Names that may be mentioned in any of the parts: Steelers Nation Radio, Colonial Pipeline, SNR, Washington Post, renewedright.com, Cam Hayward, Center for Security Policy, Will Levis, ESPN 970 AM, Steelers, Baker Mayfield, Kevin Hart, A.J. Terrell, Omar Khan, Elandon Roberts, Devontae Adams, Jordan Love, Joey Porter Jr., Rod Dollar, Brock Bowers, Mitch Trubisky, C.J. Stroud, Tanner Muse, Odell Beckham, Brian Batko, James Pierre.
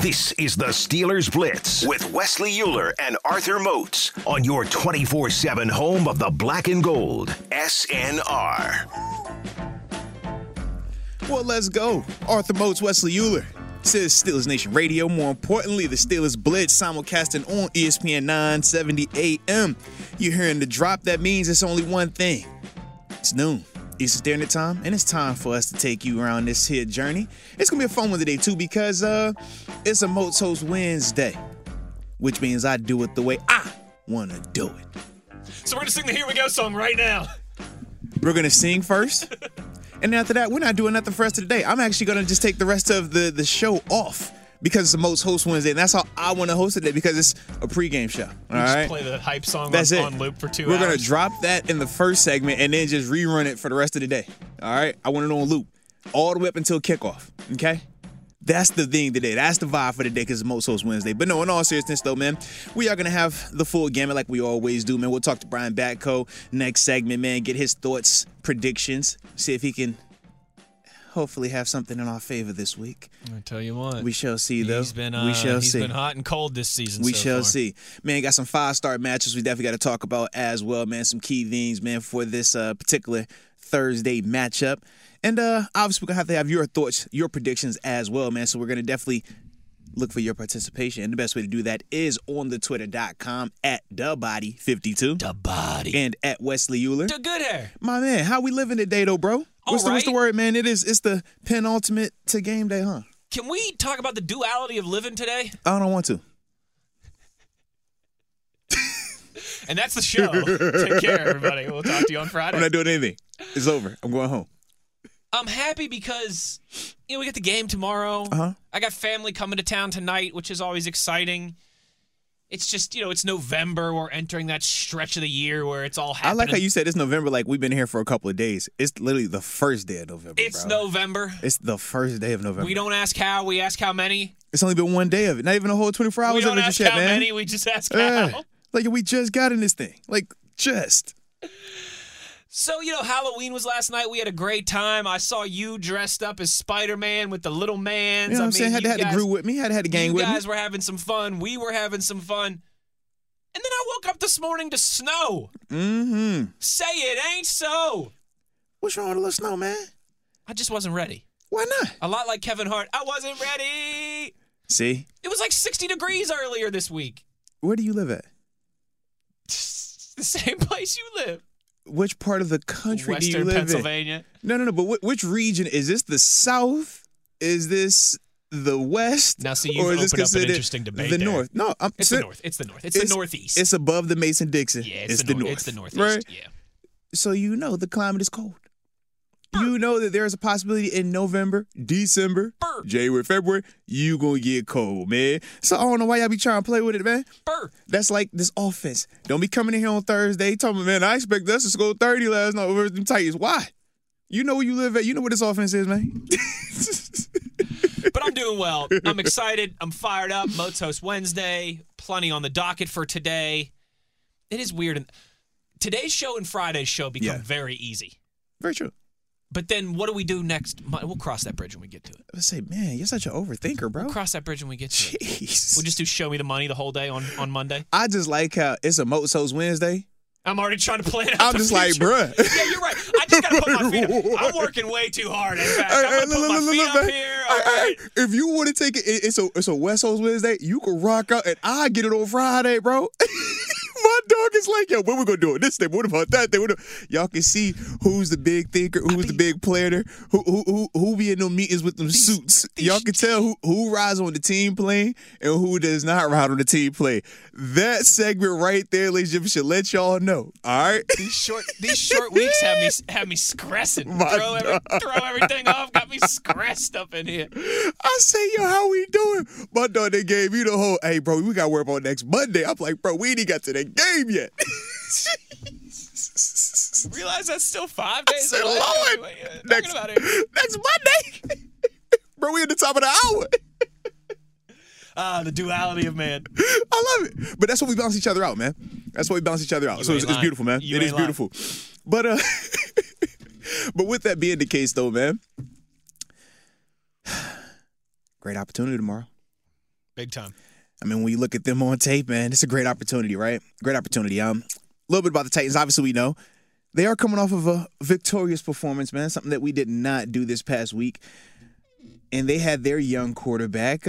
This is the Steelers Blitz with Wesley Uhler and Arthur Moats on your 24/7 home of the black and gold, SNR. Well, let's go. Arthur Moats, Wesley Uhler. This is Steelers Nation Radio. More importantly, the Steelers Blitz simulcasting on ESPN 970 AM. You're hearing the drop. That means it's only one thing. It's noon. Eastern Standard Time, and it's time for us to take you around this here journey. It's going to be a fun one today, too, because it's a Moats Host Wednesday, which means I do it the way I want to do it. So we're going to sing the Here We Go song right now. We're going to sing first, and after that, we're not doing nothing for the rest of the day. I'm actually going to just take the rest of the show off because it's a Moats Host Wednesday, and that's how I want to host it today because it's a pregame show. All right? Just play the hype song on loop for 2 hours. We're going to drop that in the first segment and then just rerun it for the rest of the day. All right? I want it on loop all the way up until kickoff, okay? That's the thing today. That's the vibe for today because it's Moats Host Wednesday. But no, in all seriousness, though, man, we are going to have the full gamut like we always do, man. We'll talk to Brian Batko next segment, man, get his thoughts, predictions, see if he can hopefully have something in our favor this week. I tell you what. We shall see, though. He's been hot and cold this season. We shall see. Man, got some five-star matches we definitely got to talk about as well, man. Some key things, man, for this particular Thursday matchup. And obviously, we're going to have your thoughts, your predictions as well, man. So we're going to definitely look for your participation. And the best way to do that is on the Twitter.com at DaBody52. DaBody. And at Wesley Uhler. The good hair. My man, how we living today, though, bro? What's the word, man? It's the penultimate to game day, huh? Can we talk about the duality of living today? I don't want to. And that's the show. Take care, everybody. We'll talk to you on Friday. I'm not doing anything. It's over. I'm going home. I'm happy because, you know, we got the game tomorrow. Uh-huh. I got family coming to town tonight, which is always exciting. It's just, you know, it's November. We're entering that stretch of the year where it's all happening. I like how you said it's November, like we've been here for a couple of days. It's literally the first day of November, November. It's the first day of November. We don't ask how. We ask how many. It's only been one day of it. Not even a whole 24 hours of it. We don't ask how many. We just ask how. Like, we just got in this thing. Like, just. So, you know, Halloween was last night. We had a great time. I saw you dressed up as Spider-Man with the little mans. You know what I'm saying? Had the crew with me. Had the gang with me. You guys were having some fun. We were having some fun. And then I woke up this morning to snow. Mm-hmm. Say it ain't so. What's wrong with a little snow, man? I just wasn't ready. Why not? A lot like Kevin Hart. I wasn't ready. See? It was like 60 degrees earlier this week. Where do you live at? The same place you live. Which part of the country do you live in? Western Pennsylvania. No. But which region? Is this the South? Is this the West? Now, so you've opened up an interesting debate the North. No, it's the North. It's the North. It's the Northeast. It's above the Mason-Dixon. Yeah, it's the North. It's the Northeast, right? Yeah. So you know the climate is cold. Burr. You know that there is a possibility in November, December, Burr. January, February, you going to get cold, man. So I don't know why y'all be trying to play with it, man. Burr. That's like this offense. Don't be coming in here on Thursday talking, man, I expect us to score 30 last night over them Titans. Why? You know where you live at. You know what this offense is, man. But I'm doing well. I'm excited. I'm fired up. Moats Host Wednesday. Plenty on the docket for today. It is weird. Today's show and Friday's show become very easy. Very true. But then what do we do next? We'll cross that bridge when we get to it. I say, man, you're such an overthinker, bro. We'll cross that bridge when we get to it. We'll just do Show Me the Money the whole day on Monday. I just like how it's a Moats Host Wednesday. I'm already trying to plan it out. I'm just like, bruh. Yeah, you're right. I just got to put my feet up. I'm working way too hard, in fact. I'm going to put my feet up here. All right. If you want to take it, it's a West Host Wednesday, you can rock out, and I get it on Friday, bro. My dog is like, yo, when we gonna do it? This thing. What about that thing? Y'all can see who's the big thinker, who's the big planner, who be in them meetings with them suits. Y'all can tell who rides on the team plane and who does not ride on the team plane. That segment right there, ladies and gentlemen, should let y'all know. All right. These short weeks have me stressing. Throw everything off. Got me stressed up in here. I say, yo, how we doing? My dog, they gave you the whole, hey, bro, we got to worry about next Monday. I'm like, bro, we ain't even got to that game yet. Realize that's still 5 days. I said, Lord, what next Monday. Bro, we at the top of the hour. The duality of man. I love it. But that's what we balance each other out, man. That's what we balance each other out. So it's beautiful, man. It is beautiful. But but with that being the case, though, man, great opportunity tomorrow. Big time. I mean, when you look at them on tape, man, it's a great opportunity, right? Great opportunity. A little bit about the Titans. Obviously, we know they are coming off of a victorious performance, man, something that we did not do this past week. And they had their young quarterback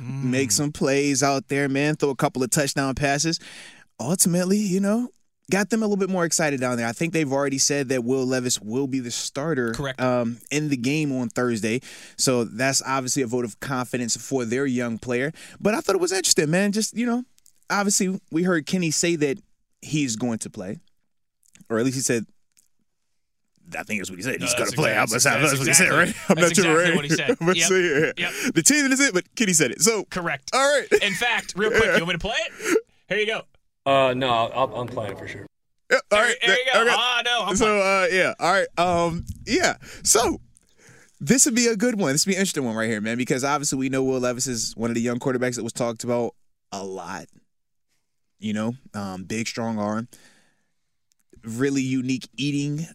make some plays out there, man, throw a couple of touchdown passes. Ultimately, you know, got them a little bit more excited down there. I think they've already said that Will Levis will be the starter in the game on Thursday. So that's obviously a vote of confidence for their young player. But I thought it was interesting, man. Just, you know, obviously we heard Kenny say that he's going to play. Or at least he said, I think that's what he said. He's going to play. That's what he said, right? I'm not sure, right? That's exactly what he said. I'm yep. The team is it, but Kenny said it. So, correct. All right. In fact, real quick, you want me to play it? Here you go. No, I'm playing for sure. Yeah, all right. There you go. Okay. No, I'm playing. Yeah. All right. Yeah. So, this would be a good one. This would be an interesting one right here, man, because obviously we know Will Levis is one of the young quarterbacks that was talked about a lot. You know, big, strong arm. Really unique eating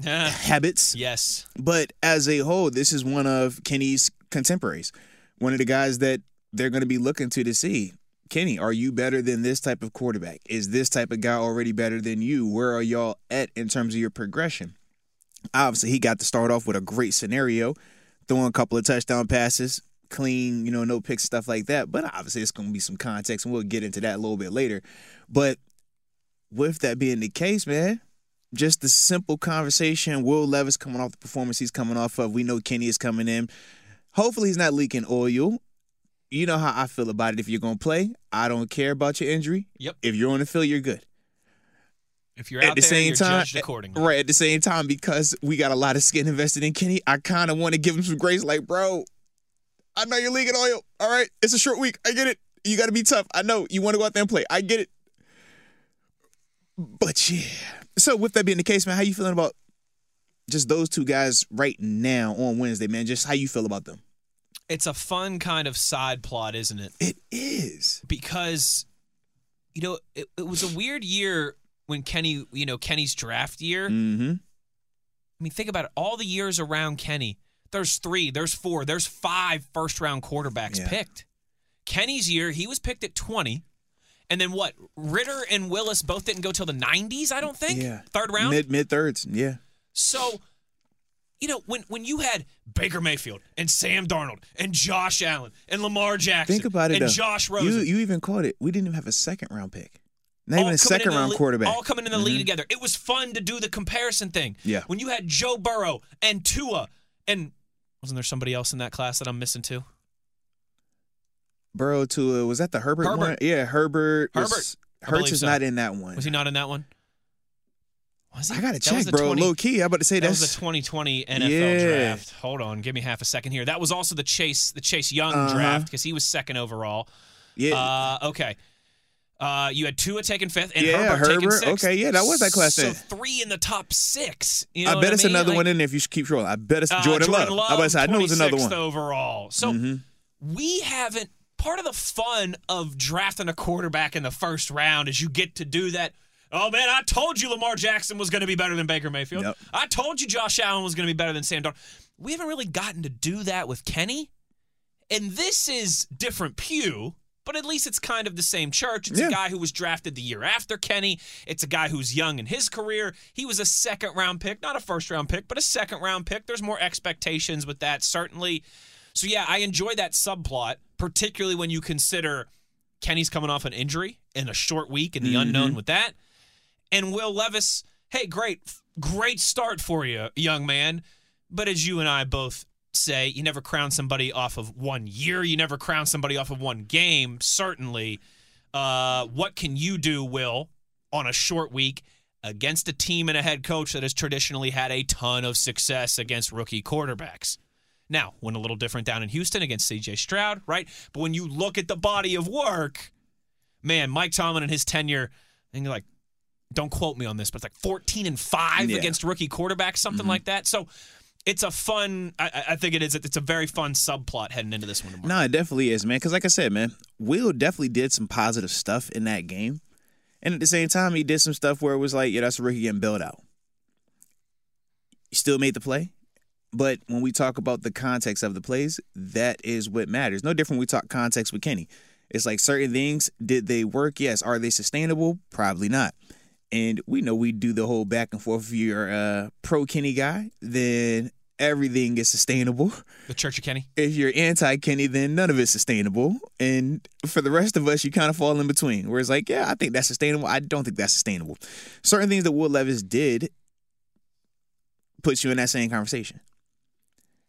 habits. Yes. But as a whole, this is one of Kenny's contemporaries. One of the guys that they're going to be looking to see. Kenny, are you better than this type of quarterback? Is this type of guy already better than you? Where are y'all at in terms of your progression? Obviously, he got to start off with a great scenario, throwing a couple of touchdown passes, clean, you know, no picks, stuff like that. But obviously, it's going to be some context, and we'll get into that a little bit later. But with that being the case, man, just the simple conversation, Will Levis coming off the performance he's coming off of. We know Kenny is coming in. Hopefully, he's not leaking oil. You know how I feel about it. If you're going to play, I don't care about your injury. Yep. If you're on the field, you're good. If you're out at the same time, judged accordingly. Right, at the same time, because we got a lot of skin invested in Kenny, I kind of want to give him some grace. Like, bro, I know you're leaking oil. All right, it's a short week. I get it. You got to be tough. I know. You want to go out there and play. I get it. But, yeah. So, with that being the case, man, how you feeling about just those two guys right now on Wednesday, man? Just how you feel about them? It's a fun kind of side plot, isn't it? It is. Because, you know, it was a weird year when Kenny, you know, Kenny's draft year. Mm-hmm. I mean, think about it. All the years around Kenny, there's 3, there's 4, there's 5 first-round quarterbacks picked. Kenny's year, he was picked at 20. And then what? Ritter and Willis both didn't go till the 90s, I don't think? Yeah. Third round? Mid-thirds, yeah. So, you know, when you had Baker Mayfield and Sam Darnold and Josh Allen and Lamar Jackson and Josh Rosen. You even caught it. We didn't even have a second-round pick. Not even a second-round quarterback. All coming in the league together. It was fun to do the comparison thing. Yeah. When you had Joe Burrow and Tua and wasn't there somebody else in that class that I'm missing too? Burrow, Tua. Was that the Herbert one? Yeah, Herbert. Hurts is not in that one. Was he not in that one? I got to check, bro. Low key. I'm about to say that was the 2020 NFL draft. Hold on. Give me half a second here. That was also the Chase Young draft because he was second overall. Yeah. Okay. You had Tua taken 5th and Herbert taken 6th. Okay, yeah, that was that class then. So 3 in the top 6. You know I bet it's another one in there if you keep scrolling. I bet it's Jordan Love. I know it's another one. 26th overall. So we haven't. Part of the fun of drafting a quarterback in the first round is you get to do that. Oh, man, I told you Lamar Jackson was going to be better than Baker Mayfield. Yep. I told you Josh Allen was going to be better than Sam Darnold. We haven't really gotten to do that with Kenny. And this is different pew, but at least it's kind of the same church. It's a guy who was drafted the year after Kenny. It's a guy who's young in his career. He was a second-round pick, not a first-round pick, but a second-round pick. There's more expectations with that, certainly. So, yeah, I enjoy that subplot, particularly when you consider Kenny's coming off an injury in a short week and the unknown with that. And Will Levis, hey, great start for you, young man. But as you and I both say, you never crown somebody off of 1 year. You never crown somebody off of one game, certainly. What can you do, Will, on a short week against a team and a head coach that has traditionally had a ton of success against rookie quarterbacks? Now, went a little different down in Houston against C.J. Stroud, right? But when you look at the body of work, man, Mike Tomlin and his tenure, and you're like, don't quote me on this, but it's like 14-5 against rookie quarterbacks, something like that. So it's a fun, I think it is, it's a very fun subplot heading into this one tomorrow. No, it definitely is, man. Because like I said, man, Will definitely did some positive stuff in that game. And at the same time, he did some stuff where it was like, yeah, that's a rookie getting bailed out. He still made the play. But when we talk about the context of the plays, that is what matters. No different when we talk context with Kenny. It's like certain things, did they work? Yes. Are they sustainable? Probably not. And we know we do the whole back and forth. If you're a pro-Kenny guy, then everything is sustainable. The Church of Kenny. If you're anti-Kenny, then none of it's sustainable. And for the rest of us, you kind of fall in between. Where it's like, yeah, I think that's sustainable. I don't think that's sustainable. Certain things that Will Levis did puts you in that same conversation.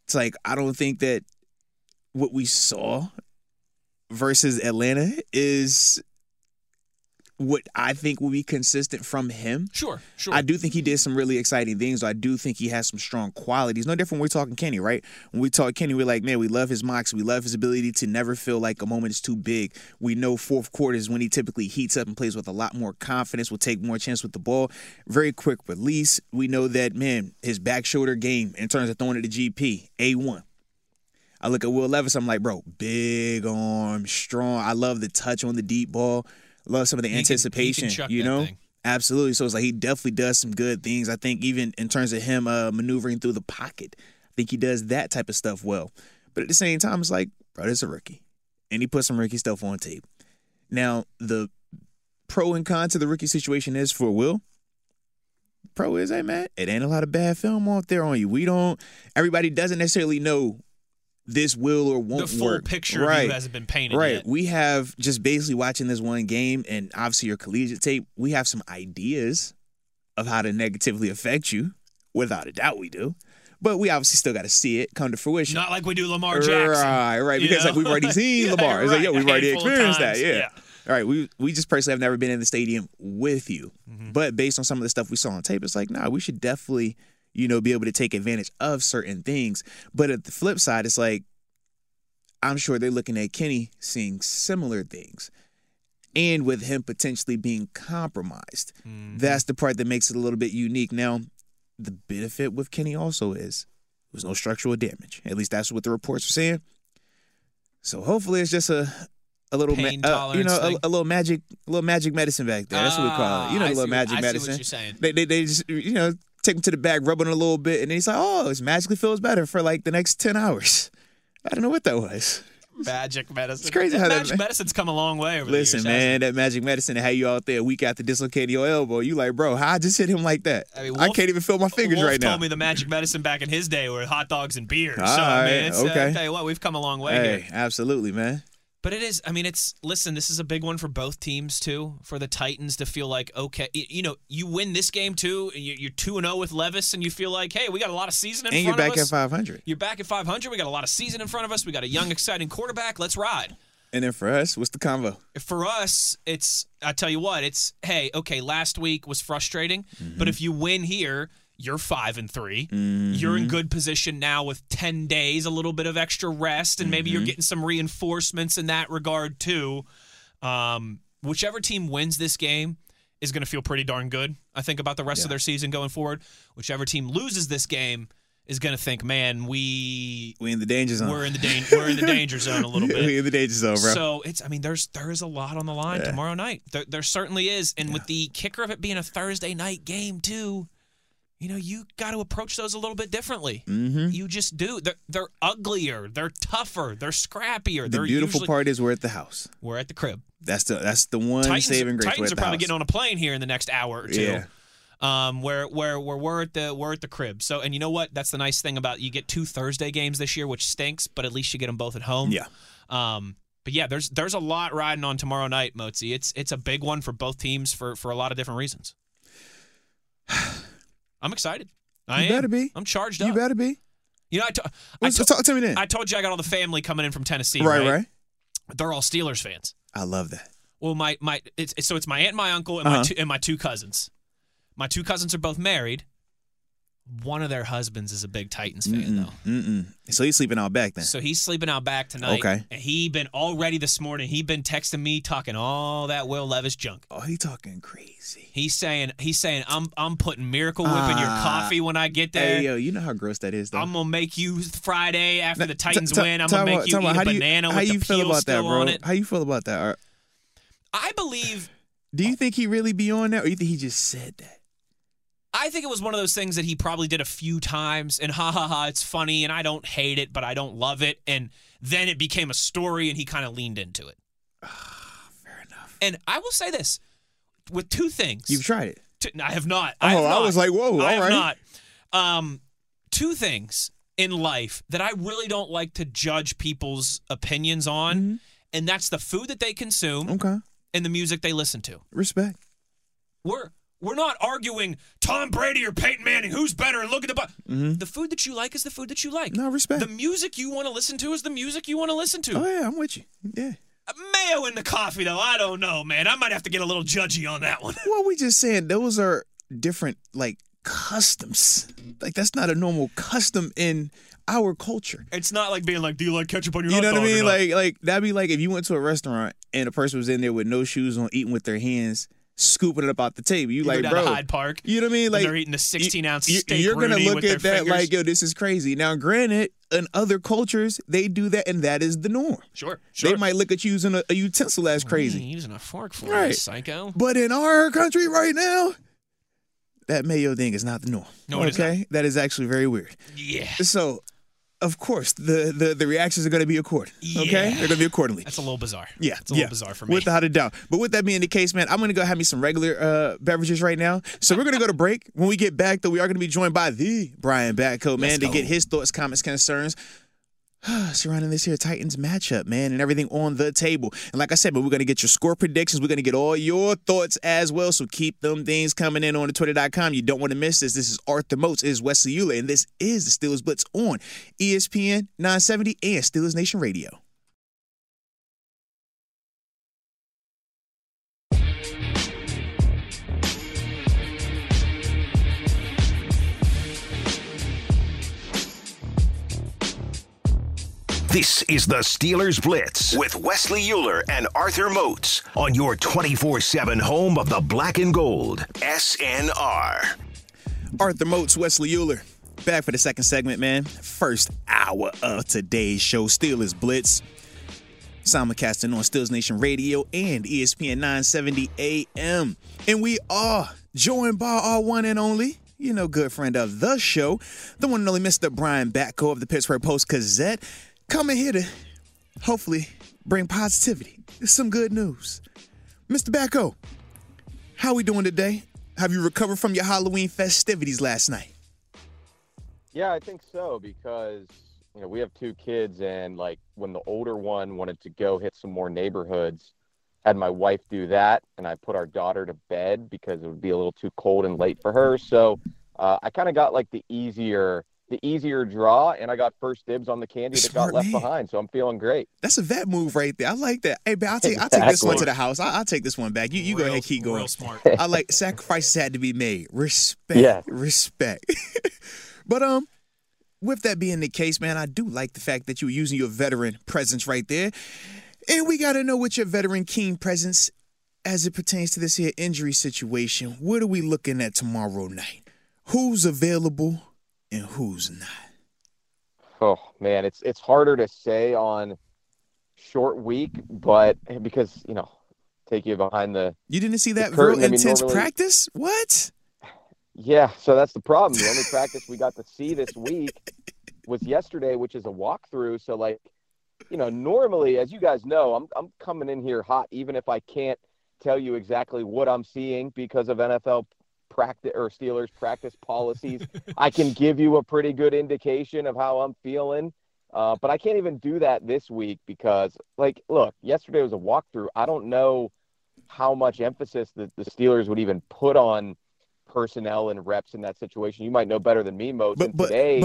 It's like, I don't think that what we saw versus Atlanta is what I think will be consistent from him. Sure. I do think he did some really exciting things. I do think he has some strong qualities. No different when we're talking Kenny, right? When we talk Kenny, we're like, man, we love his mocks. We love his ability to never feel like a moment is too big. We know fourth quarter is when he typically heats up and plays with a lot more confidence, will take more chance with the ball. Very quick release. We know that, man, his back shoulder game in terms of throwing at the GP, A1. I look at Will Levis, I'm like, bro, big arm, strong. I love the touch on the deep ball. Love some of the anticipation, you know? Absolutely. So it's like he definitely does some good things. I think even in terms of him maneuvering through the pocket, I think he does that type of stuff well. But at the same time, it's like, bro, this is a rookie. And he put some rookie stuff on tape. Now, the pro and con to the rookie situation is for Will. Pro is, hey, man, it ain't a lot of bad film out there on you. Everybody doesn't necessarily know this will or won't work. The full picture of you hasn't been painted yet. We have just basically watching this one game and obviously your collegiate tape, we have some ideas of how to negatively affect you. Without a doubt we do. But we obviously still got to see it come to fruition. Not like we do Lamar Jackson. Right. Because like we've already seen Lamar. It's like, yo, we've already experienced that. Yeah. All right, we just personally have never been in the stadium with you. Mm-hmm. But based on some of the stuff we saw on tape, it's like, nah, we should definitely – be able to take advantage of certain things. But at the flip side, it's like, I'm sure they're looking at Kenny seeing similar things. And with him potentially being compromised. Mm-hmm. That's the part that makes it a little bit unique. Now, the benefit with Kenny also is there was no structural damage. At least that's what the reports were saying. So hopefully it's just a little magic medicine back there. That's what we call it. A little magic medicine. I see what you're saying. They just, take him to the back, rubbing a little bit, and then he's like, oh, it magically feels better for like the next 10 hours. I don't know what that was. Magic medicine. It's crazy how magic medicine's come a long way over the years. Listen, man, that magic medicine had you out there week after dislocating your elbow. You like, bro, how I just hit him like that? I mean, I can't even feel my fingers right now. Wolf told me the magic medicine back in his day were hot dogs and beer. I tell you what, we've come a long way here. Absolutely, man. But it is, this is a big one for both teams, too, for the Titans to feel like, okay, you win this game, too, and you're 2-0 with Levis, and you feel like, hey, we got a lot of season in front of us. And you're back at 500. You're back at 500. We got a lot of season in front of us. We got a young, exciting quarterback. Let's ride. And then for us, what's the convo? For us, last week was frustrating, but if you win here, you're 5-3. You're in good position now with 10 days, a little bit of extra rest, and maybe you're getting some reinforcements in that regard too. Whichever team wins this game is going to feel pretty darn good, I think, about the rest of their season going forward. Whichever team loses this game is going to think, man, we're in the danger zone. We're in the danger zone a little bit. We're in the danger zone, bro. So there is a lot on the line tomorrow night. There certainly is, and with the kicker of it being a Thursday night game too. You got to approach those a little bit differently. Mm-hmm. You just do. They're uglier. They're tougher. They're scrappier. The beautiful part is we're at the house. We're at the crib. That's the one saving grace. Titans are probably getting on a plane here in the next hour or two. Yeah. Where we're at the crib. So, and you know what? That's the nice thing about you get 2 Thursday games this year, which stinks, but at least you get them both at home. Yeah. But yeah, there's a lot riding on tomorrow night, Moatsy. It's a big one for both teams for a lot of different reasons. I'm excited. I am. Better be. I'm charged up. You better be. You know, tell me then. I told you I got all the family coming in from Tennessee. Right. They're all Steelers fans. I love that. Well, it's my aunt, and my uncle, and my two cousins. My two cousins are both married. One of their husbands is a big Titans fan, though. So he's sleeping out back then. So he's sleeping out back tonight. Okay. And he been already this morning. He been texting me talking all that Will Levis junk. Oh, he talking crazy. He's saying I'm putting Miracle Whip in your coffee when I get there. Hey, yo, you know how gross that is, though. I'm gonna make you Friday after the Titans win. I'm gonna make you eat a banana with the peel still on it. How you feel about that? I believe. Do you think he really be on that, or you think he just said that? I think it was one of those things that he probably did a few times, and it's funny, and I don't hate it, but I don't love it, and then it became a story, and he kind of leaned into it. Fair enough. And I will say this, with two things. You've tried it. I have not. I was like, whoa, all right. I have not. Two things in life that I really don't like to judge people's opinions on, and that's the food that they consume and the music they listen to. Respect. We're not arguing Tom Brady or Peyton Manning. Who's better? And look at the the food that you like is the food that you like. No, respect. The music you want to listen to is the music you want to listen to. Oh, yeah, I'm with you. Yeah. Mayo in the coffee, though. I don't know, man. I might have to get a little judgy on that one. Well, we just saying those are different, like, customs. Like, that's not a normal custom in our culture. It's not like being like, do you like ketchup on your hot dog? You know what I mean? Like that'd be like if you went to a restaurant and a person was in there with no shoes on, eating with their hands, scooping it up off the table. You like, bro, Hyde Park, you know what I mean? Like, they're eating the 16-ounce steak. You're going to look at that fingers. Like, yo, this is crazy. Now, granted, in other cultures, they do that, and that is the norm. Sure. They might look at you using a utensil as crazy. Man, using a fork for right. This, psycho. But in our country right now, that mayo thing is not the norm. No, it is not. That is actually very weird. Yeah. So, of course, the reactions are going to be accordingly. Yeah. Okay? They're going to be accordingly. That's a little bizarre. Yeah. It's a little bizarre for me. Without a doubt. But with that being the case, man, I'm going to go have me some regular beverages right now. So we're going to go to break. When we get back, though, we are going to be joined by the Brian Batko, man, to get his thoughts, comments, concerns surrounding this here Titans matchup, man, and everything on the table. And like I said, but we're going to get your score predictions. We're going to get all your thoughts as well. So keep them things coming in on the Twitter.com. You don't want to miss this. This is Arthur Moats. It is Wesley Uhler. And this is the Steelers Blitz on ESPN 970 and Steelers Nation Radio. This is the Steelers Blitz with Wesley Uhler and Arthur Moats on your 24/7 home of the black and gold, SNR. Arthur Moats, Wesley Uhler, back for the second segment, man. First hour of today's show, Steelers Blitz. Simulcasting on Steelers Nation Radio and ESPN 970 AM. And we are joined by our one and only, you know, good friend of the show, the one and only Mr. Brian Batko of the Pittsburgh Post-Gazette. Coming here to hopefully bring positivity. It's some good news. Mr. Batko, how we doing today? Have you recovered from your Halloween festivities last night? Yeah, I think so, because you know we have two kids, and like when the older one wanted to go hit some more neighborhoods, had my wife do that, and I put our daughter to bed because it would be a little too cold and late for her. So I kind of got like the easier draw, and I got first dibs on the candy that got left behind, so I'm feeling great. That's a vet move right there. I like that. Hey, but I'll take this one to the house. I'll take this one back. You go ahead, keep going. Real smart. I like sacrifices had to be made. Respect. But with that being the case, man, I do like the fact that you were using your veteran presence right there, and we got to know what your veteran king presence as it pertains to this here injury situation. What are we looking at tomorrow night? Who's available? And who's not? Oh, man, it's harder to say on short week, but because, you know, take you behind the You didn't see that real intense practice? What? Yeah, so that's the problem. The only practice we got to see this week was yesterday, which is a walkthrough. So, like, you know, normally, as you guys know, I'm coming in here hot, even if I can't tell you exactly what I'm seeing because of NFL practice or Steelers practice policies. I can give you a pretty good indication of how I'm feeling. But I can't even do that this week because, like, look, yesterday was a walkthrough. I don't know how much emphasis that the Steelers would even put on personnel and reps in that situation. You might know better than me, Moats. But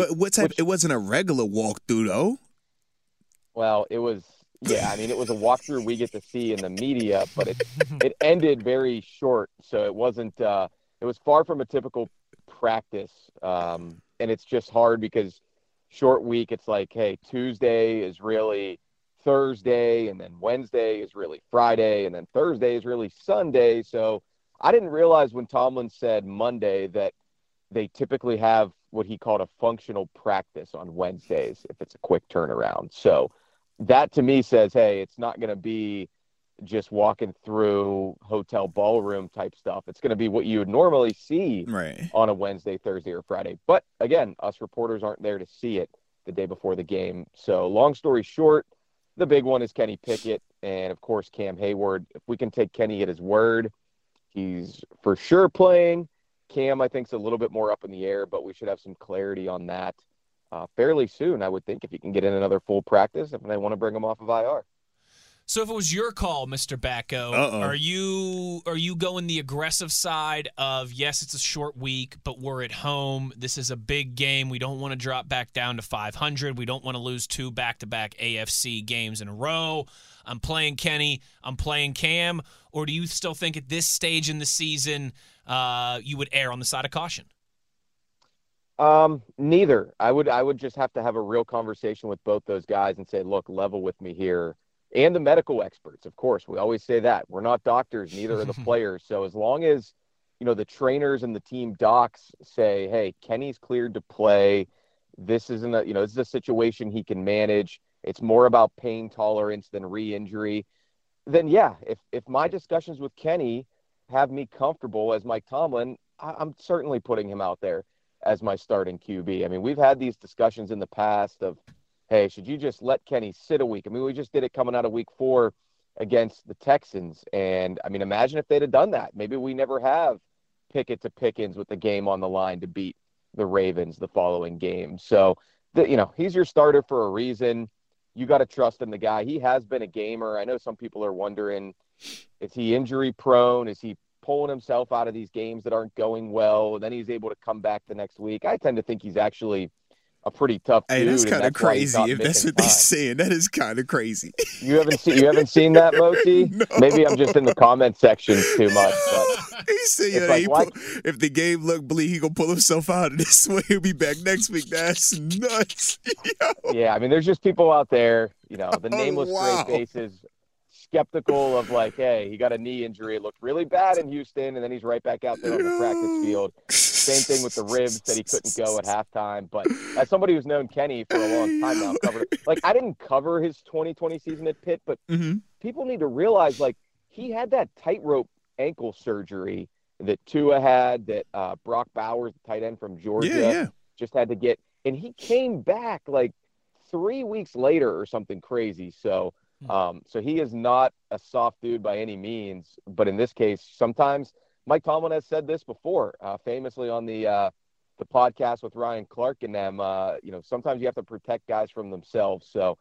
what type? It wasn't a regular walkthrough, though. Well, it was. Yeah, I mean, it was a walkthrough we get to see in the media, but it ended very short, so it wasn't. It was far from a typical practice, and it's just hard because short week. It's like, hey, Tuesday is really Thursday, and then Wednesday is really Friday, and then Thursday is really Sunday. So I didn't realize when Tomlin said Monday that they typically have what he called a functional practice on Wednesdays if it's a quick turnaround. So that to me says, hey, it's not going to be just walking through hotel ballroom type stuff. It's going to be what you would normally see on a Wednesday, Thursday, or Friday. But again, us reporters aren't there to see it the day before the game. So long story short, the big one is Kenny Pickett and, of course, Cam Hayward. If we can take Kenny at his word, he's for sure playing. Cam, I think, is a little bit more up in the air, but we should have some clarity on that fairly soon, I would think, if he can get in another full practice, if they want to bring him off of IR. So if it was your call, Mr. Batko, are you going the aggressive side of, yes, it's a short week, but we're at home. This is a big game. We don't want to drop back down to 500. We don't want to lose two back-to-back AFC games in a row. I'm playing Kenny. I'm playing Cam. Or do you still think at this stage in the season you would err on the side of caution? Neither. I would just have to have a real conversation with both those guys and say, look, level with me here. And the medical experts, of course. We always say that. We're not doctors, neither are the players. So as long as, you know, the trainers and the team docs say, hey, Kenny's cleared to play. This isn't a, you know, this is a situation he can manage. It's more about pain tolerance than re-injury. Then, yeah, if my discussions with Kenny have me comfortable as Mike Tomlin, I'm certainly putting him out there as my starting QB. I mean, we've had these discussions in the past of, hey, should you just let Kenny sit a week? I mean, we just did it coming out of week 4 against the Texans. And, I mean, imagine if they'd have done that. Maybe we never have Pickett to Pickens with the game on the line to beat the Ravens the following game. So, you know, he's your starter for a reason. You got to trust in the guy. He has been a gamer. I know some people are wondering, is he injury prone? Is he pulling himself out of these games that aren't going well? And then he's able to come back the next week. I tend to think he's actually a pretty tough dude. Hey, that's kind of crazy if that's what they're saying. That is kind of crazy. You haven't seen that, Moti? No. Maybe I'm just in the comment section too much. But he said, yeah, if the game looked bleak, he gonna pull himself out of this one. He'll be back next week. That's nuts. Yo. Yeah, I mean, there's just people out there, you know, the nameless gray faces, skeptical of like, hey, he got a knee injury. It looked really bad in Houston, and then he's right back out there on the practice field. Same thing with the ribs that he couldn't go at halftime. But as somebody who's known Kenny for a long time now, I didn't cover his 2020 season at Pitt, but people need to realize, like, he had that tightrope ankle surgery that Tua had, that Brock Bowers, the tight end from Georgia, just had to get. And he came back, like, 3 weeks later or something crazy. So, so he is not a soft dude by any means. But in this case, sometimes – Mike Tomlin has said this before, famously on the podcast with Ryan Clark and them. You know, sometimes you have to protect guys from themselves. So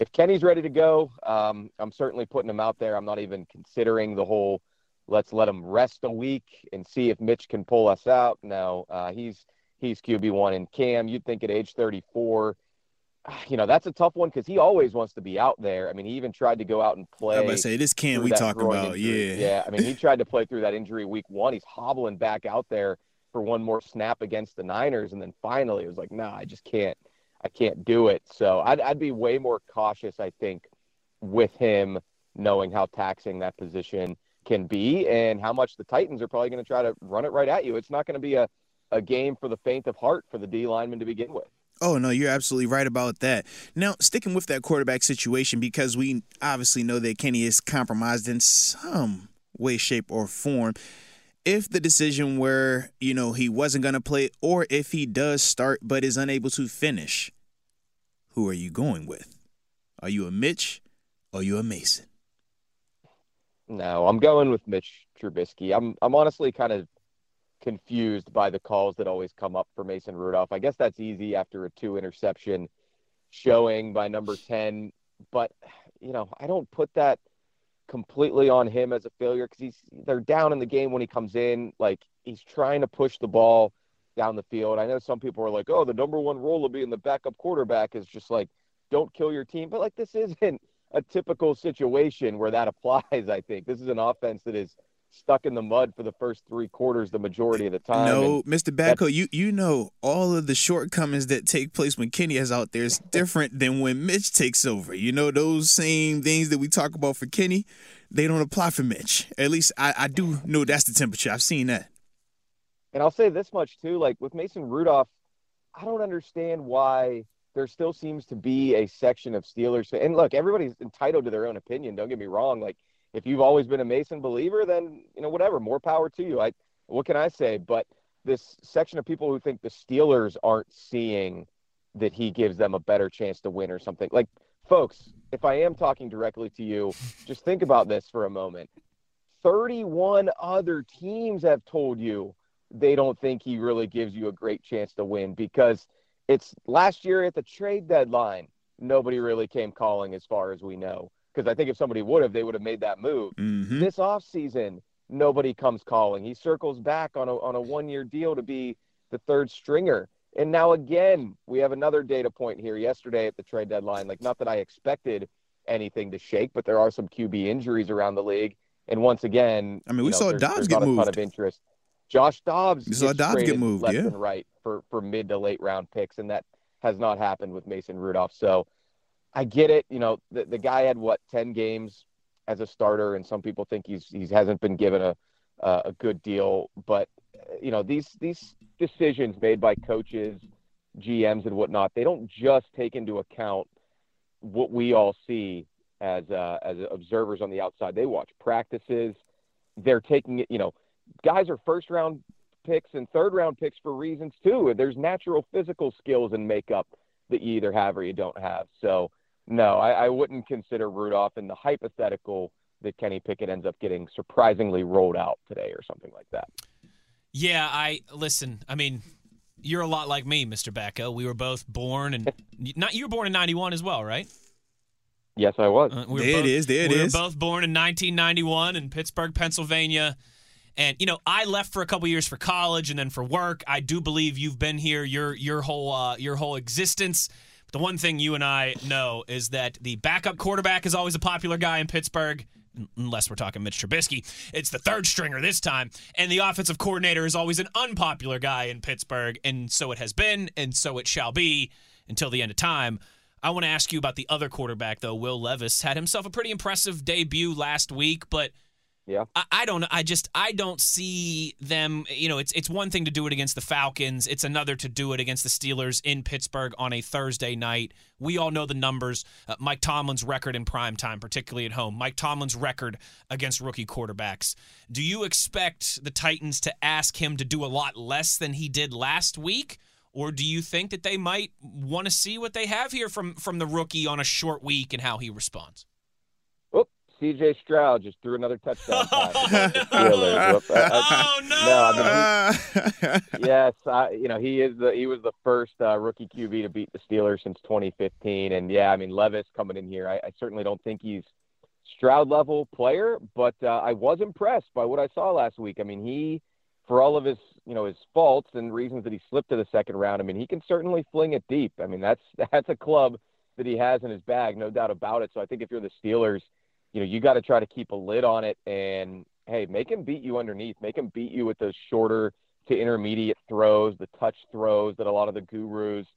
if Kenny's ready to go, I'm certainly putting him out there. I'm not even considering the whole let's let him rest a week and see if Mitch can pull us out. No, he's QB1. And Cam, you'd think at age 34, you know, that's a tough one because he always wants to be out there. I mean, he even tried to go out and play. I'm about to say, this Cam we talking about, injury. Yeah. I mean, he tried to play through that injury week 1. He's hobbling back out there for one more snap against the Niners, and then finally it was like, nah, I just can't. I can't do it. So I'd be way more cautious, I think, with him knowing how taxing that position can be and how much the Titans are probably going to try to run it right at you. It's not going to be a game for the faint of heart for the D lineman to begin with. Oh, no, you're absolutely right about that. Now, sticking with that quarterback situation, because we obviously know that Kenny is compromised in some way, shape, or form. If the decision were, you know, he wasn't going to play, or if he does start but is unable to finish, who are you going with? Are you a Mitch or are you a Mason? No, I'm going with Mitch Trubisky. I'm honestly kind of confused by the calls that always come up for Mason Rudolph. I guess that's easy after a 2 interception showing by number 10. But, you know, I don't put that completely on him as a failure because they're down in the game when he comes in. Like, he's trying to push the ball down the field. I know some people are like, oh, the number one role of being the backup quarterback is just like, don't kill your team. But, like, this isn't a typical situation where that applies, I think. This is an offense that is stuck in the mud for the first three quarters the majority of the time. No, Mr. Batko, you know all of the shortcomings that take place when Kenny is out there is different than when Mitch takes over. You know, those same things that we talk about for Kenny, they don't apply for Mitch. At least I do know that's the temperature. I've seen that. And I'll say this much, too. Like, with Mason Rudolph, I don't understand why there still seems to be a section of Steelers. And, look, everybody's entitled to their own opinion. Don't get me wrong. Like, if you've always been a Mason believer, then, you know, whatever, more power to you. What can I say? But this section of people who think the Steelers aren't seeing that he gives them a better chance to win or something. Like, folks, if I am talking directly to you, just think about this for a moment. 31 other teams have told you they don't think he really gives you a great chance to win because it's last year at the trade deadline, nobody really came calling as far as we know. Because I think if somebody would have, they would have made that move. Mm-hmm. This offseason, nobody comes calling. He circles back on a one-year deal to be the third stringer. And now, again, we have another data point here yesterday at the trade deadline. Like, not that I expected anything to shake, but there are some QB injuries around the league. And once again, I mean, we saw Dobbs get moved. There's not a ton of interest. Josh Dobbs get moved left and right for mid to late round picks, and that has not happened with Mason Rudolph. So I get it. You know, the guy had, 10 games as a starter, and some people think he hasn't been given a good deal. But, you know, these decisions made by coaches, GMs, and whatnot, they don't just take into account what we all see as observers on the outside. They watch practices. They're taking it, you know, guys are first-round picks and third-round picks for reasons, too. There's natural physical skills and makeup that you either have or you don't have. So, no, I wouldn't consider Rudolph in the hypothetical that Kenny Pickett ends up getting surprisingly rolled out today or something like that. Yeah, I mean, you're a lot like me, Mr. Batko. We were both born and you were born in 91 as well, right? Yes, I was. We were both born in 1991 in Pittsburgh, Pennsylvania. And, you know, I left for a couple years for college and then for work. I do believe you've been here your whole existence. But the one thing you and I know is that the backup quarterback is always a popular guy in Pittsburgh, unless we're talking Mitch Trubisky. It's the third stringer this time. And the offensive coordinator is always an unpopular guy in Pittsburgh. And so it has been, and so it shall be until the end of time. I want to ask you about the other quarterback, though. Will Levis had himself a pretty impressive debut last week, but yeah. I don't know. I don't see them. You know, it's one thing to do it against the Falcons. It's another to do it against the Steelers in Pittsburgh on a Thursday night. We all know the numbers. Mike Tomlin's record in primetime, particularly at home. Mike Tomlin's record against rookie quarterbacks. Do you expect the Titans to ask him to do a lot less than he did last week? Or do you think that they might want to see what they have here from the rookie on a short week and how he responds? C.J. Stroud just threw another touchdown pass. He was the first rookie QB to beat the Steelers since 2015. And, yeah, I mean, Levis coming in here, I certainly don't think he's Stroud-level player, but I was impressed by what I saw last week. I mean, he, for all of his, you know, his faults and reasons that he slipped to the second round, I mean, he can certainly fling it deep. I mean, that's a club that he has in his bag, no doubt about it. So I think if you're the Steelers, you know, you got to try to keep a lid on it and, hey, make him beat you underneath. Make him beat you with those shorter to intermediate throws, the touch throws that a lot of the gurus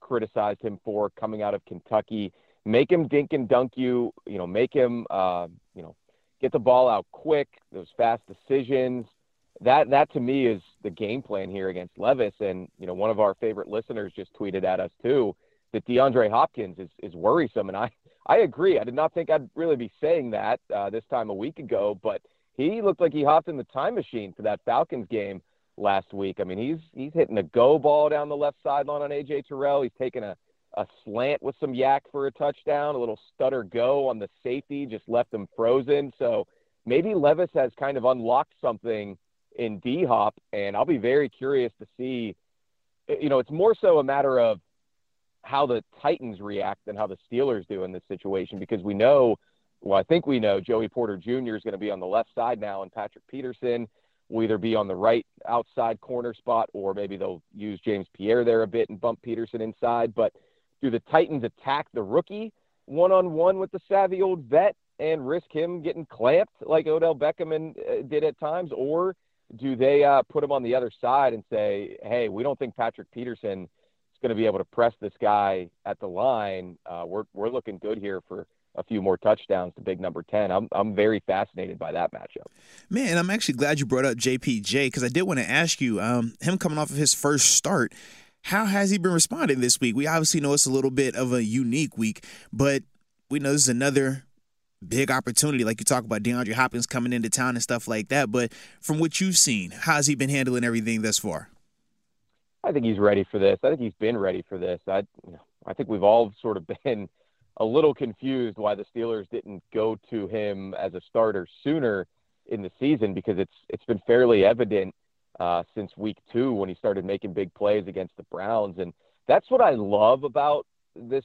criticized him for coming out of Kentucky. Make him dink and dunk you. You know, make him, get the ball out quick, those fast decisions. That to me, is the game plan here against Levis. And, you know, one of our favorite listeners just tweeted at us, too, that DeAndre Hopkins is worrisome. And I agree. I did not think I'd really be saying that this time a week ago, but he looked like he hopped in the time machine for that Falcons game last week. I mean, he's hitting a go ball down the left sideline on A.J. Terrell. He's taking a slant with some yak for a touchdown, a little stutter go on the safety, just left him frozen. So maybe Levis has kind of unlocked something in D-Hop, and I'll be very curious to see. You know, it's more so a matter of how the Titans react than how the Steelers do in this situation, because we know, well, I think we know Joey Porter Jr. is going to be on the left side now, and Patrick Peterson will either be on the right outside corner spot, or maybe they'll use James Pierre there a bit and bump Peterson inside. But do the Titans attack the rookie one-on-one with the savvy old vet and risk him getting clamped like Odell Beckham did at times? Or do they put him on the other side and say, hey, we don't think Patrick Peterson is going to be able to press this guy at the line. We're looking good here for a few more touchdowns to big number 10. I'm very fascinated by that matchup. Man, I'm actually glad you brought up JPJ, because I did want to ask you, him coming off of his first start, how has he been responding this week? We obviously know it's a little bit of a unique week, but we know this is another big opportunity. Like you talk about DeAndre Hopkins coming into town and stuff like that, but from what you've seen, how has he been handling everything thus far? I think he's ready for this. I think he's been ready for this. I think we've all sort of been a little confused why the Steelers didn't go to him as a starter sooner in the season, because it's been fairly evident since week two when he started making big plays against the Browns. And that's what I love about this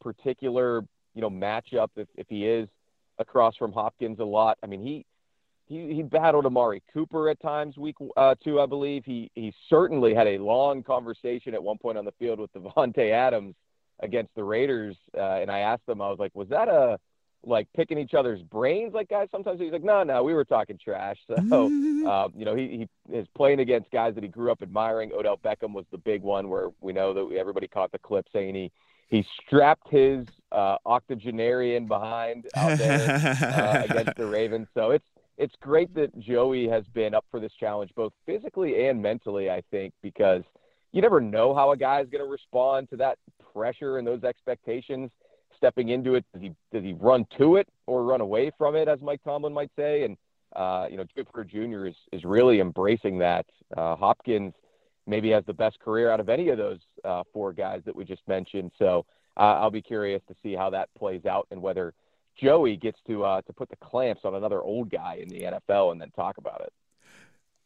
particular, matchup. If he is across from Hopkins a lot, I mean, he battled Amari Cooper at times week two, I believe. He certainly had a long conversation at one point on the field with Devontae Adams against the Raiders, and I asked him, I was like, was that picking each other's brains like guys sometimes? He's like, no, we were talking trash. So, he is playing against guys that he grew up admiring. Odell Beckham was the big one where we know that everybody caught the clip saying he strapped his octogenarian behind out there against the Ravens. So it's great that Joey has been up for this challenge, both physically and mentally, I think, because you never know how a guy is going to respond to that pressure and those expectations stepping into it. Does he run to it or run away from it, as Mike Tomlin might say? And, Joey Porter Jr. is really embracing that. Hopkins maybe has the best career out of any of those four guys that we just mentioned. So I'll be curious to see how that plays out and whether Joey gets to put the clamps on another old guy in the NFL and then talk about it.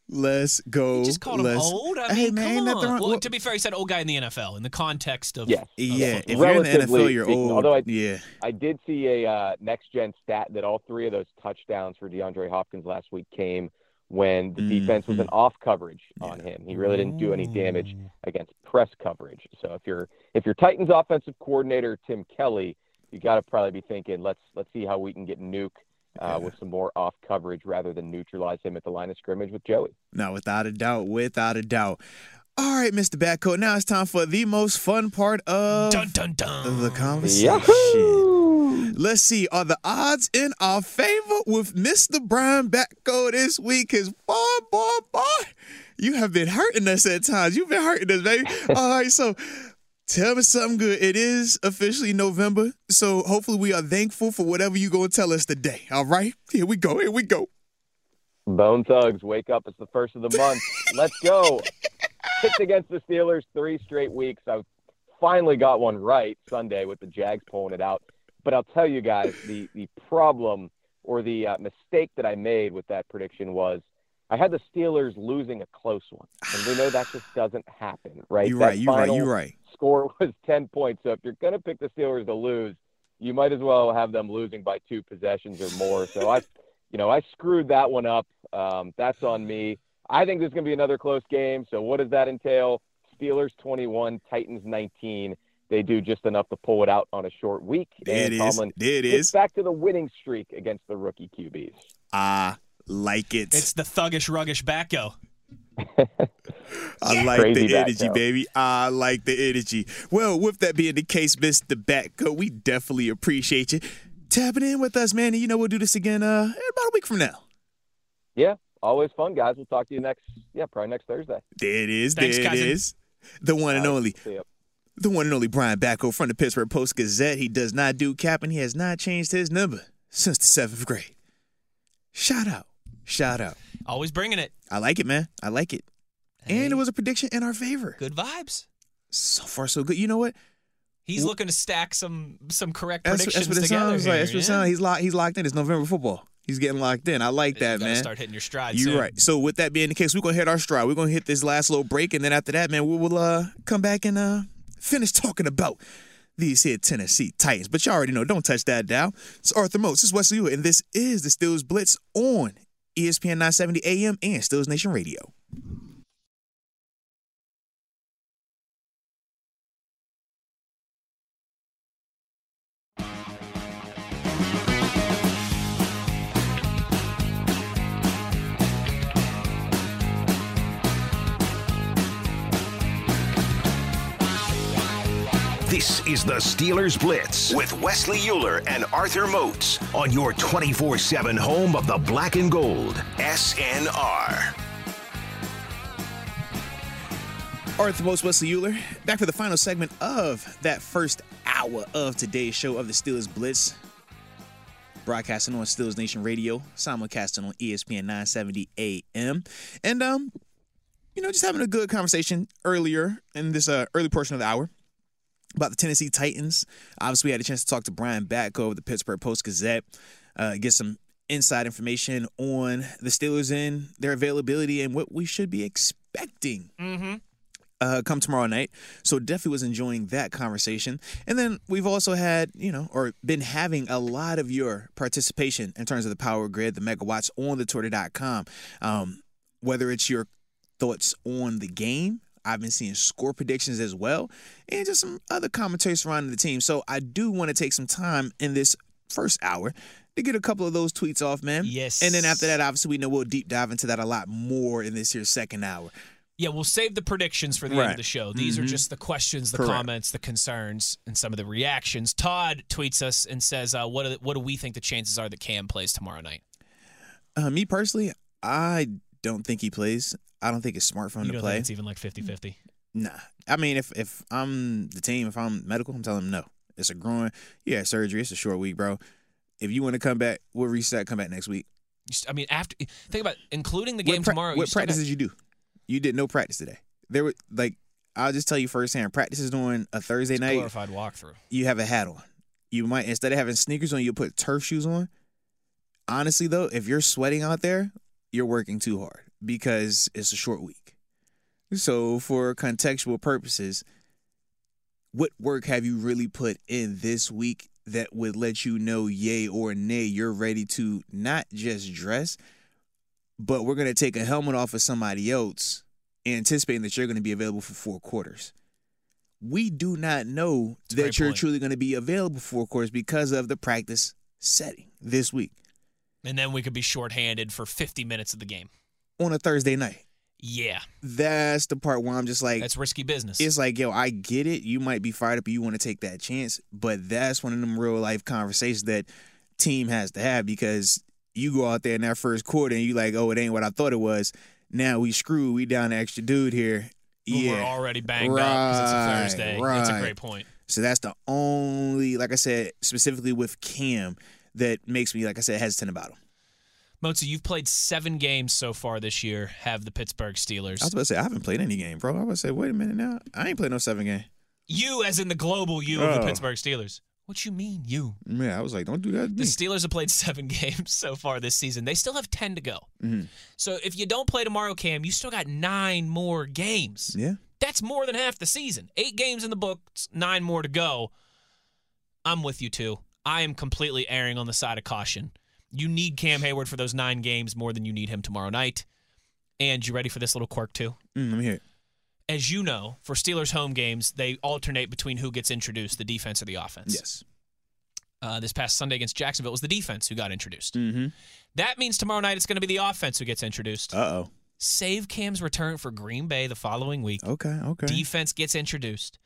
Let's go. You just called him old? I mean, hey, man, come on. Well, to be fair, he said old guy in the NFL in the context of... Yeah. If you're in the NFL, you're old. Although I did see a next-gen stat that all three of those touchdowns for DeAndre Hopkins last week came when the defense was an off coverage on him. He really didn't do any damage against press coverage. So if you're Titans offensive coordinator Tim Kelly, you got to probably be thinking, let's see how we can get nuked with some more off coverage rather than neutralize him at the line of scrimmage with Joey. No, without a doubt. All right, Mr. Batko, now it's time for the most fun part of the conversation. Yahoo! Let's see, are the odds in our favor with Mr. Brian Batko this week? Because boy, you have been hurting us at times. You've been hurting us, baby. All right, so... tell us something good. It is officially November, so hopefully we are thankful for whatever you're going to tell us today. All right? Here we go. Bone Thugs, wake up. It's the first of the month. Let's go. 6 against the Steelers, 3 straight weeks. I finally got one right Sunday with the Jags pulling it out. But I'll tell you guys, the problem or the mistake that I made with that prediction was I had the Steelers losing a close one. And we know that just doesn't happen, right? You're right. Score was 10 points. So if you're going to pick the Steelers to lose, you might as well have them losing by 2 possessions or more. So I screwed that one up. That's on me. I think there's going to be another close game. So what does that entail? Steelers 21, Titans 19. They do just enough to pull it out on a short week. There it is. Back to the winning streak against the rookie QBs. I like it. It's the thuggish, ruggish Batko. I like crazy the energy, baby. I like the energy. Well, with that being the case, Mr. Batko, we definitely appreciate you tapping in with us, man. And we'll do this again about a week from now. Yeah, always fun, guys. We'll talk to you probably next Thursday. There it is. The one and only. The one and only Brian Batko from the Pittsburgh Post-Gazette. He does not do cap, and he has not changed his number since the 7th grade. Shout out. Always bringing it. I like it, man. I like it. Hey. And it was a prediction in our favor. Good vibes. So far, so good. You know what? He's looking to stack some correct predictions together. That's what it sounds like. He's locked in. It's November football. He's getting locked in. I like that, man. You got to start hitting your stride soon. You're right. So with that being the case, we're going to hit our stride. We're going to hit this last little break, and then after that, man, we will come back and finish talking about these here Tennessee Titans. But y'all already know, don't touch that dial. It's Arthur Moats, it's Wesley Uhler, and this is the Steelers Blitz on ESPN 970 AM and Steelers Nation Radio. This is the Steelers Blitz with Wesley Uhler and Arthur Moats on your 24/7 home of the black and gold, SNR. Arthur Moats, Wesley Uhler, back for the final segment of that first hour of today's show of the Steelers Blitz. Broadcasting on Steelers Nation Radio, simulcasting on ESPN 970 AM. And, you know, just having a good conversation earlier in this early portion of the hour about the Tennessee Titans. Obviously, we had a chance to talk to Brian Batko of the Pittsburgh Post-Gazette, get some inside information on the Steelers and their availability and what we should be expecting come tomorrow night. So definitely was enjoying that conversation. And then we've also had, you know, or been having a lot of your participation in terms of the power grid, the megawatts on the Twitter.com. Whether it's your thoughts on the game, I've been seeing score predictions as well, and just some other commentary surrounding the team. So I do want to take some time in this first hour to get a couple of those tweets off, man. Yes. And then after that, obviously, we know we'll deep dive into that a lot more in this year's second hour. Yeah, we'll save the predictions for the end of the show. These are just the questions, the comments, the concerns, and some of the reactions. Todd tweets us and says, what do we think the chances are that Cam plays tomorrow night? Me personally, I don't think he plays. I don't think it's smart for him to play. You don't think it's even like 50-50? Nah. I mean, if I'm the team, if I'm medical, I'm telling him no. It's a groin. Yeah, surgery. It's a short week, bro. If you want to come back, we'll reset, come back next week. I mean, after think about including the game tomorrow. What practice did you do? You did no practice today. There were, like, I'll just tell you firsthand, practice is on a Thursday night. It's a glorified walkthrough. You have a hat on. You might, instead of having sneakers on, you'll put turf shoes on. Honestly, though, if you're sweating out there, you're working too hard, because it's a short week. So for contextual purposes, what work have you really put in this week that would let you know, yay or nay, you're ready to not just dress, but we're going to take a helmet off of somebody else, anticipating that you're going to be available for four quarters. We do not know that you're truly going to be available for four quarters because of the practice setting this week. And then we could be shorthanded for 50 minutes of the game. On a Thursday night. Yeah. That's the part where I'm just like, that's risky business. It's like, yo, I get it. You might be fired up. You want to take that chance. But that's one of them real life conversations that team has to have, because you go out there in that first quarter and you like, oh, it ain't what I thought it was. Now we screwed. We down an extra dude here. Yeah. We're already banged up because it's a Thursday. Right. That's a great point. So that's the only, like I said, specifically with Cam, that makes me, like I said, hesitant about him. Motsi, you've played 7 games so far this year, have the Pittsburgh Steelers. I was about to say, I haven't played any game, bro. I was about to say, wait a minute now. I ain't played no 7 game. You, as in the global you of the Pittsburgh Steelers. What you mean, you? Yeah, I was like, don't do that to me. The Steelers have played 7 games so far this season. They still have 10 to go. Mm-hmm. So if you don't play tomorrow, Cam, you still got 9 more games. Yeah. That's more than half the season. 8 games in the books, 9 more to go. I'm with you, too. I am completely erring on the side of caution. You need Cam Hayward for those 9 games more than you need him tomorrow night. And you ready for this little quirk, too? Let me hear it. As you know, for Steelers home games, they alternate between who gets introduced, the defense or the offense. Yes. This past Sunday against Jacksonville, it was the defense who got introduced. Mm-hmm. That means tomorrow night it's going to be the offense who gets introduced. Uh-oh. Save Cam's return for Green Bay the following week. Okay. Defense gets introduced.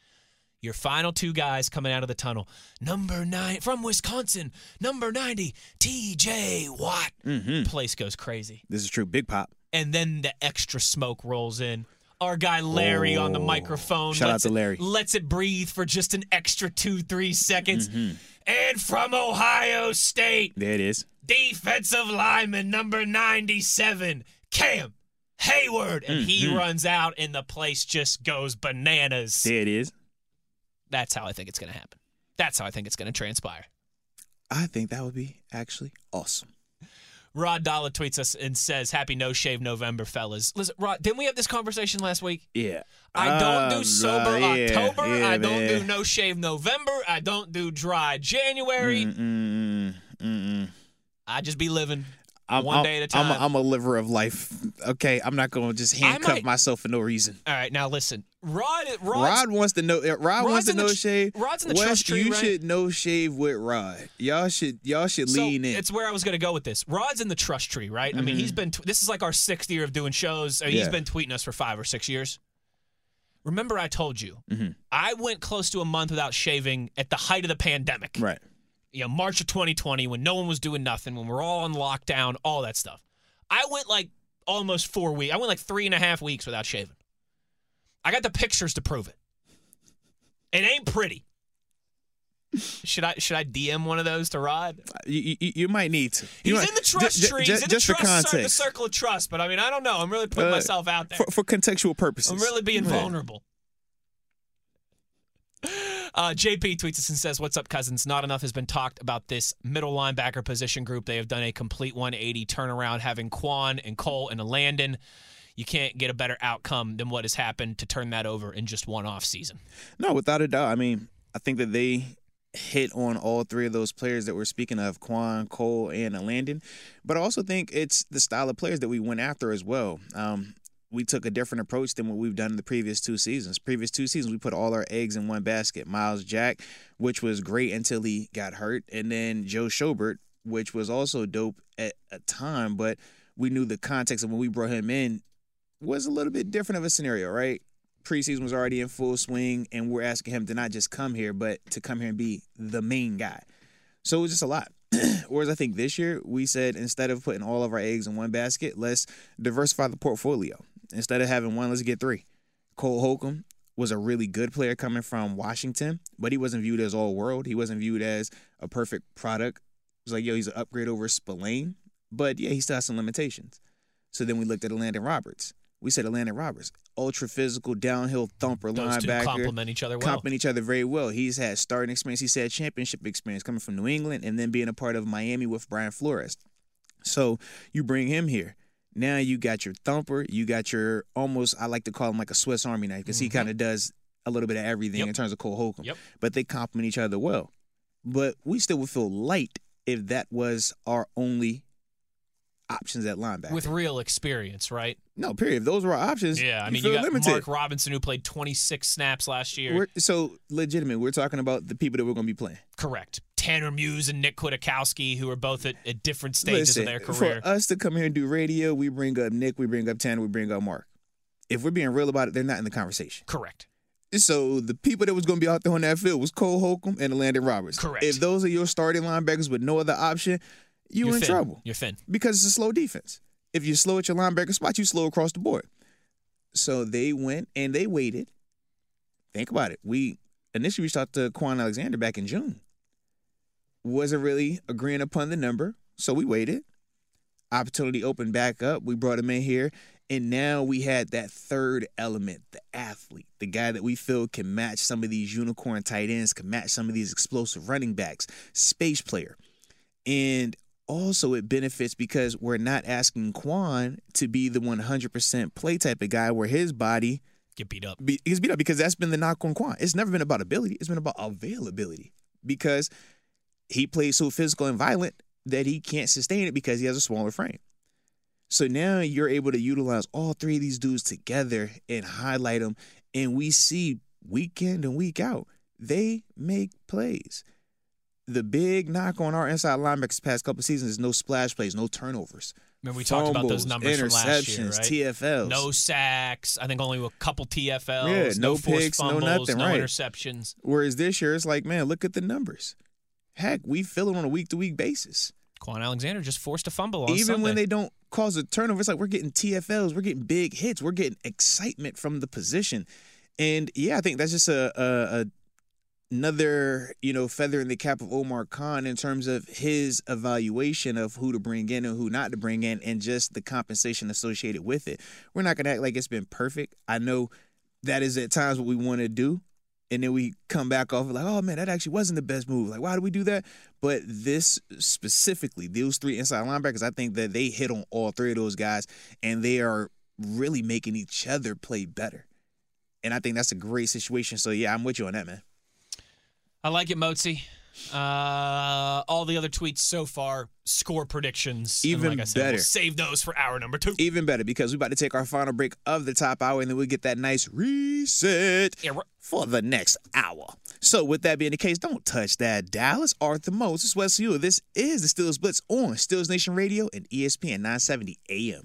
Your final 2 guys coming out of the tunnel. Number 9 from Wisconsin, number 90, T.J. Watt. Mm-hmm. Place goes crazy. This is true. Big pop. And then the extra smoke rolls in. Our guy Larry on the microphone. Shout out to Larry. Lets it breathe for just an extra 2-3 seconds. Mm-hmm. And from Ohio State. There it is. Defensive lineman number 97, Cam Hayward. And he runs out and the place just goes bananas. There it is. That's how I think it's going to happen. That's how I think it's going to transpire. I think that would be actually awesome. Rod Dollar tweets us and says, "Happy No Shave November, fellas." Listen, Rod, didn't we have this conversation last week? Yeah. I don't do sober October. Yeah, I don't do no shave November. I don't do dry January. I just be living one day at a time. I'm a liver of life. Okay, I'm not going to just handcuff myself for no reason. All right, now listen. Rod wants to know. Rod wants to no shave. Rod's in the trust tree. You should no shave with Rod. Y'all should lean in. It's where I was going to go with this. Rod's in the trust tree, right? I mean, he's been. This is like our sixth year of doing shows. He's been tweeting us for 5 or 6 years. Remember, I told you I went close to a month without shaving at the height of the pandemic. Right. You know, March of 2020, when no one was doing nothing, when we're all on lockdown, all that stuff. I went like almost 4 weeks. I went like 3.5 weeks without shaving. I got the pictures to prove it. It ain't pretty. Should I DM one of those to Rod? You might need to. He's in the trust tree. He's in the circle of trust. But, I mean, I don't know. I'm really putting myself out there. For contextual purposes. I'm really being vulnerable. JP tweets us and says, "What's up, cousins? Not enough has been talked about this middle linebacker position group. They have done a complete 180 turnaround, having Kwon and Cole and Elandon. You can't get a better outcome than what has happened to turn that over in just one off season." No, without a doubt. I mean, I think that they hit on all three of those players that we're speaking of, Kwon, Cole, and Elandon. But I also think it's the style of players that we went after as well. We took a different approach than what we've done in the previous two seasons. Previous two seasons, we put all our eggs in one basket. Miles Jack, which was great until he got hurt, and then Joe Schobert, which was also dope at a time, but we knew the context of when we brought him in was a little bit different of a scenario, right? Preseason was already in full swing, and we're asking him to not just come here, but to come here and be the main guy. So it was just a lot. Whereas I think this year, we said instead of putting all of our eggs in one basket, let's diversify the portfolio. Instead of having one, let's get three. Cole Holcomb was a really good player coming from Washington, but he wasn't viewed as all-world. He wasn't viewed as a perfect product. It was like, yo, he's an upgrade over Spillane. But, yeah, he still has some limitations. So then we looked at Elandon Roberts. We said Elandon Roberts, ultra-physical, downhill thumper linebacker. Those two complement each other well. Complement each other very well. He's had starting experience. He's had championship experience coming from New England and then being a part of Miami with Brian Flores. So you bring him here. Now you got your thumper. You got your almost, I like to call him like a Swiss Army knife because he kind of does a little bit of everything in terms of Cole Holcomb. But they complement each other well. But we still would feel light if that was our only options at linebacker. With real experience, right? No, period. If those were our options, yeah, I mean, you got limited. Mark Robinson, who played 26 snaps last year. We're talking about the people that we're going to be playing. Correct. Tanner Muse and Nick Kwiatkowski, who are both at different stages of their career. For us to come here and do radio, we bring up Nick, we bring up Tanner, we bring up Mark. If we're being real about it, they're not in the conversation. Correct. So the people that was going to be out there on that field was Cole Holcomb and Elandon Roberts. Correct. If those are your starting linebackers with no other option, you're in trouble. You're thin. Because it's a slow defense. If you're slow at your linebacker spot, you're slow across the board. So they went and they waited. Think about it. We initially reached out to Kwon Alexander back in June. Wasn't really agreeing upon the number, so we waited. Opportunity opened back up. We brought him in here, and now we had that third element, the athlete, the guy that we feel can match some of these unicorn tight ends, can match some of these explosive running backs, space player. And also it benefits because we're not asking Kwon to be the 100% play type of guy where his body get beat up. Gets beat up because that's been the knock on Kwon. It's never been about ability. It's been about availability because he plays so physical and violent that he can't sustain it because he has a smaller frame. So now you're able to utilize all three of these dudes together and highlight them. And we see week in and week out, they make plays. The big knock on our inside linebackers the past couple of seasons is no splash plays, no turnovers. Remember, we talked about those numbers from last year, right? TFLs. No sacks. I think only a couple TFLs. Yeah, no picks, fumbles, no nothing, right? No interceptions. Whereas this year, it's like, man, look at the numbers. Heck, we feel it on a week-to-week basis. Kwon Alexander just forced a fumble on Sunday. Even when they don't cause a turnover, it's like we're getting TFLs, we're getting big hits, we're getting excitement from the position. And, yeah, I think that's just another, feather in the cap of Omar Khan in terms of his evaluation of who to bring in and who not to bring in and just the compensation associated with it. We're not going to act like it's been perfect. I know that is at times what we want to do, and then we come back off like, oh, man, that actually wasn't the best move. Like, why did we do that? But this specifically, those three inside linebackers, I think that they hit on all three of those guys, and they are really making each other play better. And I think that's a great situation. So, yeah, I'm with you on that, man. I like it, Moatsy. All the other tweets so far, score predictions. Even like I said, better. We'll save those for hour number two. Even better, because we're about to take our final break of the top hour, and then we'll get that nice reset for the next hour. So with that being the case, don't touch that dial. It's Arthur Moats. It's Wesley Uhler. This is the Steelers Blitz on Steelers Nation Radio and ESPN 970 AM.